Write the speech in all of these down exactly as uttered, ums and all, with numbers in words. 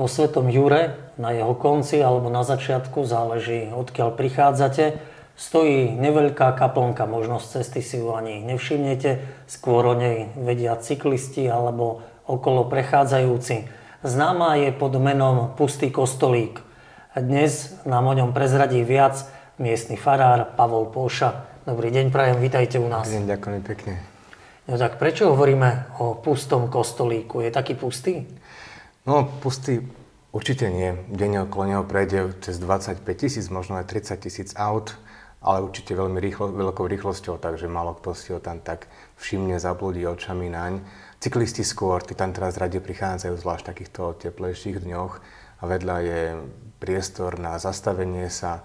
o Svätom Jure na jeho konci alebo na začiatku, záleží odkiaľ prichádzate, stojí neveľká kaplnka, možno z cesty si ju ani nevšimnete, skôr o nej vedia cyklisti alebo okolo prechádzajúci. Známa je pod menom Pustý kostolík. Dnes nám o ňom prezradí viac miestny farár Pavol Póša. Dobrý deň prajem, vítajte u nás. Dobrý deň, ďakujem pekne. No tak prečo hovoríme o pustom kostolíku? Je taký pustý? No, pustý určite nie. Denne okolo neho prejde cez dvadsaťpäť tisíc, možno aj tridsať tisíc aut, ale určite veľmi rýchlo, veľkou rýchlosťou, takže málo kto si ho tam tak všimne, zablúdi očami naň. Cyklisti skôr, tí tam teraz radi prichádzajú, zvlášť v takýchto teplejších dňoch. A vedľa je priestor na zastavenie sa.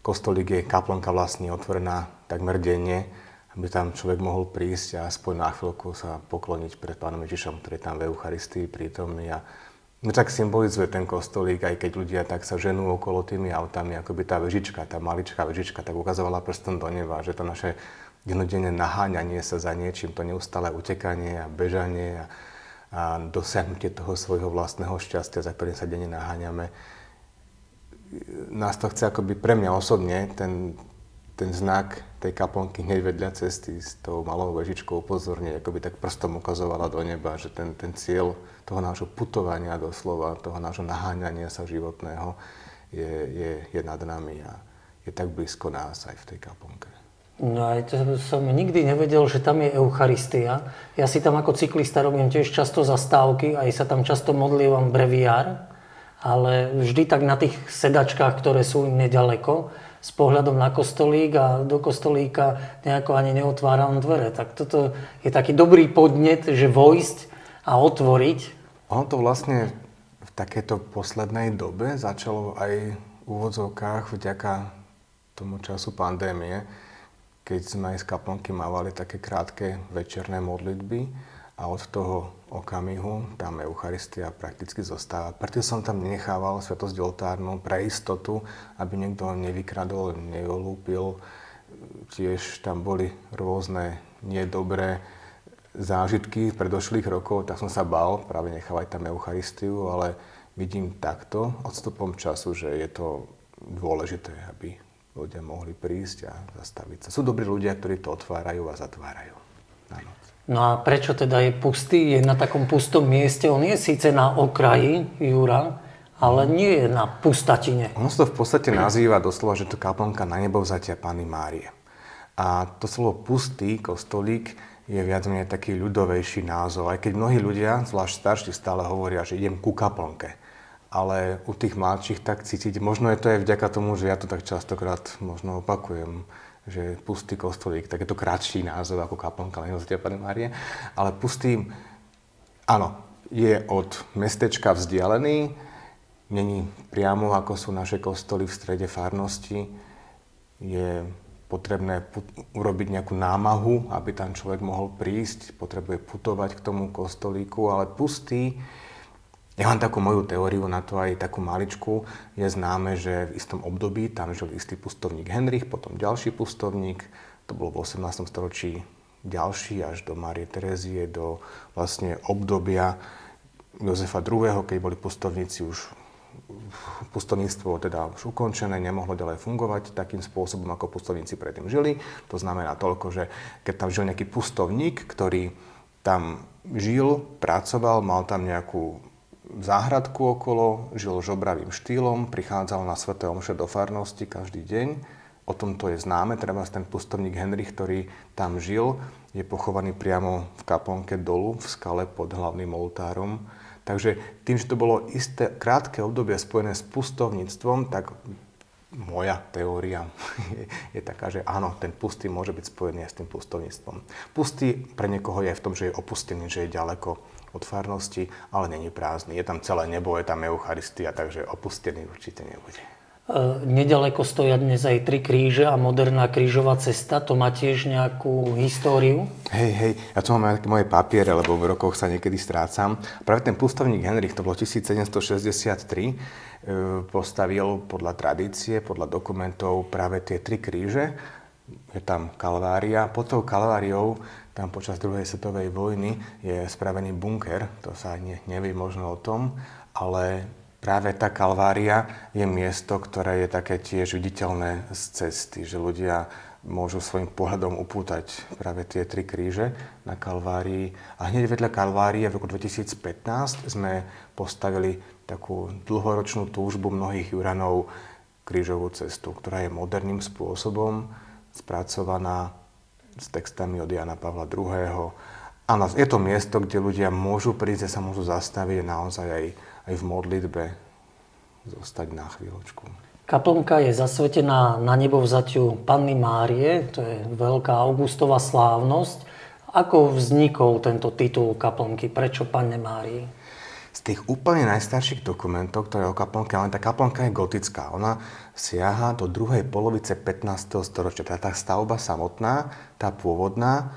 Kostolík je kaplnka vlastne otvorená takmer denne, aby tam človek mohol prísť a aspoň na chvíľku sa pokloniť pred Pánom Ježišom, ktorý je tam v Eucharistii prítomný. A no tak symbolizuje ten kostolík, aj keď ľudia tak sa ženú okolo tými autami, akoby tá vežička, tá maličká vežička, tak ukazovala prstom do neba, že to naše jednodenné naháňanie sa za niečím, to neustále utekanie a bežanie a, a dosiahnutie toho svojho vlastného šťastia, za ktorým sa denne naháňame. Nás to chce akoby pre mňa osobne, ten, ten znak tej kaplnky hneď vedľa cesty s tou malou vežičkou upozorne, akoby tak prstom ukazovala do neba, že ten, ten cieľ toho nášho putovania doslova, toho nášho naháňania sa životného je, je, je nad nami a je tak blízko nás aj v tej kaplnke. No aj to som nikdy nevedel, že tam je Eucharistia. Ja si tam ako cyklista robím tiež často zastávky, aj sa tam často modlívam breviár, ale vždy tak na tých sedačkách, ktoré sú im nedaleko, s pohľadom na kostolík a do kostolíka nejako ani neotváram dvere. Tak toto je taký dobrý podnet, že vojsť a otvoriť. Ono to vlastne v takéto poslednej dobe začalo aj v úvodzovkách vďaka tomu času pandémie, keď sme aj z kaplnky mávali také krátke večerné modlitby a od toho okamihu tam Eucharistia prakticky zostáva. Preto som tam nechával svätosť oltárnu pre istotu, aby niekto nevykradol, neolúpil. Tiež tam boli rôzne nedobré zážitky predošlých rokov, tak som sa bál práve nechávať tam Eucharistiu, ale vidím takto odstupom času, že je to dôležité, aby ľudia mohli prísť a zastaviť sa. Sú dobrí ľudia, ktorí to otvárajú a zatvárajú. Áno. No a prečo teda je pustý? Je na takom pustom mieste. On je síce na okraji Jura, ale nie je na pustatine. Ono sa to v podstate nazýva doslova, že to kaplnka na nebovzatia Panny Márie. A to slovo pustý kostolík je viac menej taký ľudovejší názov. Aj keď mnohí ľudia, zvlášť starší, stále hovoria, že idem ku kaplnke. Ale u tých mladších tak cítiť, možno je to aj vďaka tomu, že ja to tak častokrát možno opakujem, že pustý kostolík, tak je to krátší názov ako kaplnka na nebovzatia Panny Márie, ale pustý, áno, je od mestečka vzdialený, není priamo ako sú naše kostoly v strede farnosti, je potrebné put- urobiť nejakú námahu, aby tam človek mohol prísť, potrebuje putovať k tomu kostolíku, ale pustý, ja mám takú moju teóriu na to, aj takú maličku. Je známe, že v istom období tam žil istý pustovník Henrich, potom ďalší pustovník, to bolo v osemnástom storočí ďalší, až do Márie Terezie, do vlastne obdobia Jozefa druhého, keď boli pustovníci už, pustovníctvo teda už ukončené, nemohlo ďalej fungovať takým spôsobom, ako pustovníci predtým žili. To znamená toľko, že keď tam žil nejaký pustovník, ktorý tam žil, pracoval, mal tam nejakú záhradku okolo, žil žobravým štýlom, prichádzal na sväté omše do farnosti každý deň. O tomto je známe, treba ten pustovník Henrich, ktorý tam žil, je pochovaný priamo v kaplnke dolu, v skale pod hlavným oltárom. Takže tým, že to bolo isté krátke obdobie spojené s pustovníctvom, tak moja teória je, je taká, že áno, ten pustý môže byť spojený aj s tým pustovníctvom. Pustý pre niekoho je v tom, že je opustený, že je ďaleko od farnosti, ale není prázdny. Je tam celé nebo, je tam Eucharistia, takže opustený určite nebude. E, nedaleko stoja dnes aj tri kríže a moderná krížová cesta. To má tiež nejakú históriu? Hej, hej, ja tu mám aj moje papiere, lebo v rokoch sa niekedy strácam. Práve ten pustovník Henrich, to bolo tisíc sedemsto šesťdesiattri, postavil podľa tradície, podľa dokumentov práve tie tri kríže. Je tam Kalvária. Pod tou Kalváriou tam počas druhej svetovej vojny je spravený bunker, to sa ani nevie možno o tom, ale práve tá Kalvária je miesto, ktoré je také tiež viditeľné z cesty, že ľudia môžu svojim pohľadom upútať práve tie tri kríže na Kalvárii. A hneď vedľa Kalvárie v roku dvetisíc pätnásť sme postavili takú dlhoročnú túžbu mnohých Juranov krížovú cestu, ktorá je moderným spôsobom spracovaná s textami od Jána Pavla druhého. A je to miesto, kde ľudia môžu prísť a sa môžu zastaviť naozaj aj, aj v modlitbe, zostať na chvíľočku. Kaplnka je zasvetená na nebovzatiu Panny Márie, to je veľká augustová slávnosť. Ako vznikol tento titul kaplnky? Prečo Panne Márie? Z tých úplne najstarších dokumentov, ktoré je o kaplnke, ale tá kaplnka je gotická. Ona siaha do druhej polovice pätnásteho storočia. Teda tá stavba samotná, tá pôvodná,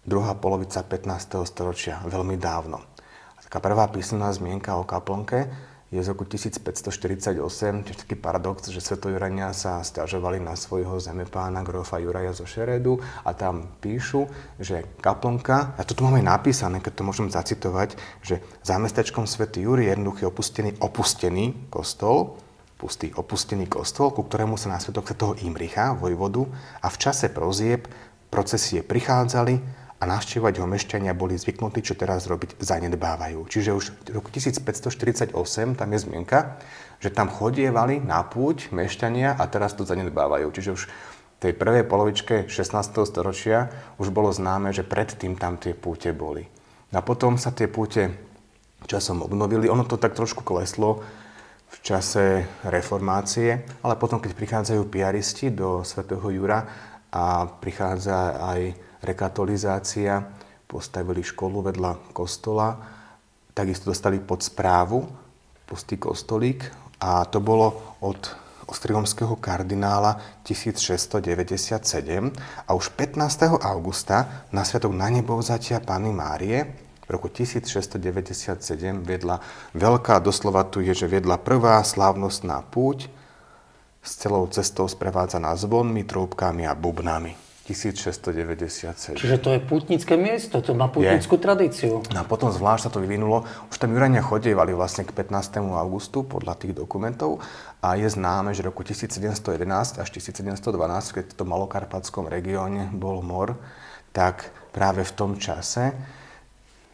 druhá polovica pätnásteho storočia, veľmi dávno. A taká prvá písomná zmienka o kaplnke je z roku tisíc päťsto štyridsaťosem, tiež taký paradox, že svetojurania sa sťažovali na svojho zemepána, grófa Juraja zo Šeredu, a tam píšu, že kaplnka, a to tu máme napísané, keď to môžem zacitovať, že za mestečkom Svätý Jur je jednoduchý opustený, opustený kostol, pustý, opustený kostol, ku ktorému sa na sviatok svätého Imricha, vojvodu, a v čase prozieb procesie prichádzali, a navštevovať ho mešťania boli zvyknutí, čo teraz robiť zanedbávajú. Čiže už v roku tisíc päťsto štyridsaťosem, tam je zmienka, že tam chodievali na púť mešťania a teraz to zanedbávajú. Čiže už v tej prvej polovičke šestnásteho storočia už bolo známe, že predtým tam tie púte boli. A potom sa tie púte časom obnovili, ono to tak trošku kleslo v čase reformácie, ale potom, keď prichádzajú piaristi do svätého Jura a prichádza aj rekatolizácia, postavili školu vedľa kostola, takisto dostali pod správu Pustý kostolík, a to bolo od ostrihomského kardinála tisíc šesťsto deväťdesiatsedem, a už pätnásteho augusta na sviatok na nebovzatia Panny Márie v roku tisíc šesťsto deväťdesiatsedem viedla veľká, doslova tu je, že viedla prvá slávnostná púť, s celou cestou sprevádzaná zvonmi, trúbkami a bubnami. tisíc šesťsto deväťdesiatsedem. Čiže to je pútnické miesto, to má pútnickú tradíciu. A potom zvlášť sa to vyvinulo, už tam Jurania chodievali vlastne k pätnástemu augustu podľa tých dokumentov, a je známe, že roku tisíc sedemsto jedenásť až tisíc sedemsto dvanásť, keď v tom malokarpatskom regióne bol mor, tak práve v tom čase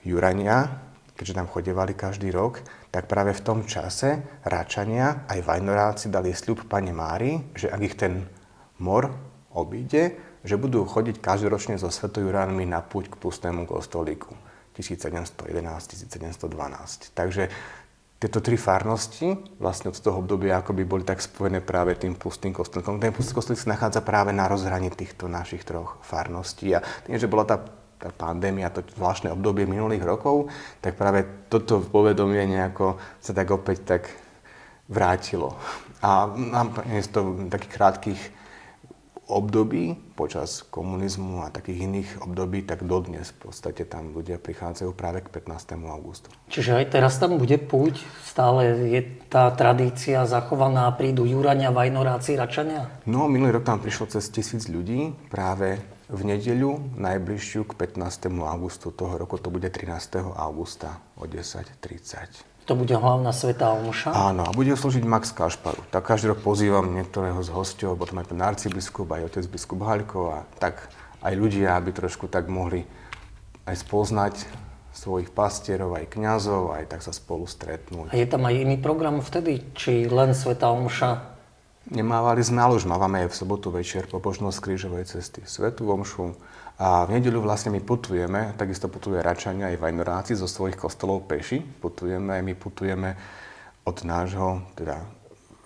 Jurania, keďže tam chodievali každý rok, tak práve v tom čase Račania aj Vajnoráci dali sľub Panne Márii, že ak ich ten mor obíde, že budú chodiť každoročne so svetojuránmi na púť k Pustému kostolíku tisíc sedemsto jedenásť až sedemsto dvanásť. Takže tieto tri farnosti vlastne od toho obdobia akoby boli tak spojené práve tým Pustým kostolíkom. Ten Pustý kostolík sa nachádza práve na rozhraní týchto našich troch farností, a tým, že bola tá, tá pandémia, to zvláštne obdobie minulých rokov, tak práve toto povedomie nejako sa tak opäť tak vrátilo. A mám to takých krátkych období počas komunizmu a takých iných období, tak dodnes v podstate tam ľudia prichádzajú práve k pätnástemu augustu. Čiže aj teraz tam bude púť? Stále je tá tradícia zachovaná? Prídu Jurania, Vajnoráci, Račania? No, minulý rok tam prišlo cez tisíc ľudí práve v nedeľu, najbližšiu k pätnástemu augustu toho roku. To bude trinásteho augusta o desať tridsať. To bude hlavná svätá omša? Áno, a bude slúžiť Max Kašparu. Tak každý rok pozývam niektorého z hostov, potom aj ten arcibiskup, aj otec biskup Halko, a tak aj ľudia, aby trošku tak mohli aj spoznať svojich pastierov, aj kňazov, aj tak sa spolu stretnúť. A je tam aj iný program vtedy, či len svätá omša? Nemávali sme, ale už máme aj v sobotu večer pobožnosť krížovej cesty svätú omšu. A v nedeľu vlastne my putujeme, takisto putuje Račania aj Vajnoráci zo svojich kostolov peši. Putujeme, my putujeme od nášho, teda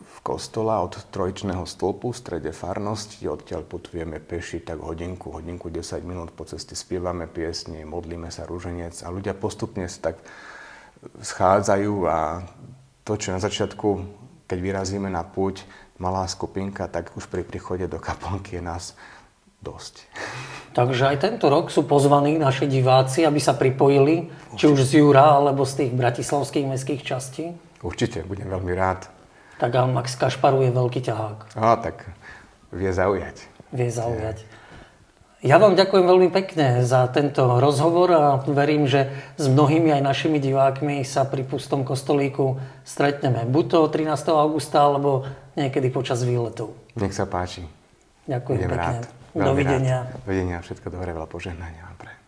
v kostola, od trojičného stĺpu v strede farnosti. Odtiaľ putujeme peši tak hodinku, hodinku desať minút, po ceste spievame piesne, modlíme sa ruženec, a ľudia postupne sa tak schádzajú, a to, čo na začiatku, keď vyrazíme na púť, malá skupinka, tak už pri príchode do kaplnky je nás dosť. Takže aj tento rok sú pozvaní naši diváci, aby sa pripojili, určite, či už z Jura, alebo z tých bratislavských mestských častí? Určite, budem veľmi rád. Tak a Max Kašparu je veľký ťahák. Á, tak vie zaujať. Vie zaujať. Ja vám ďakujem veľmi pekne za tento rozhovor a verím, že s mnohými aj našimi divákmi sa pri Pustom kostolíku stretneme. Buď to trinásteho augusta, alebo niekedy počas výletov. Nech sa páči. Ďakujem Budem pekne. Rád. Dovidenia. Rád. Dovidenia. Všetko dobré, veľa požehnania vám pre.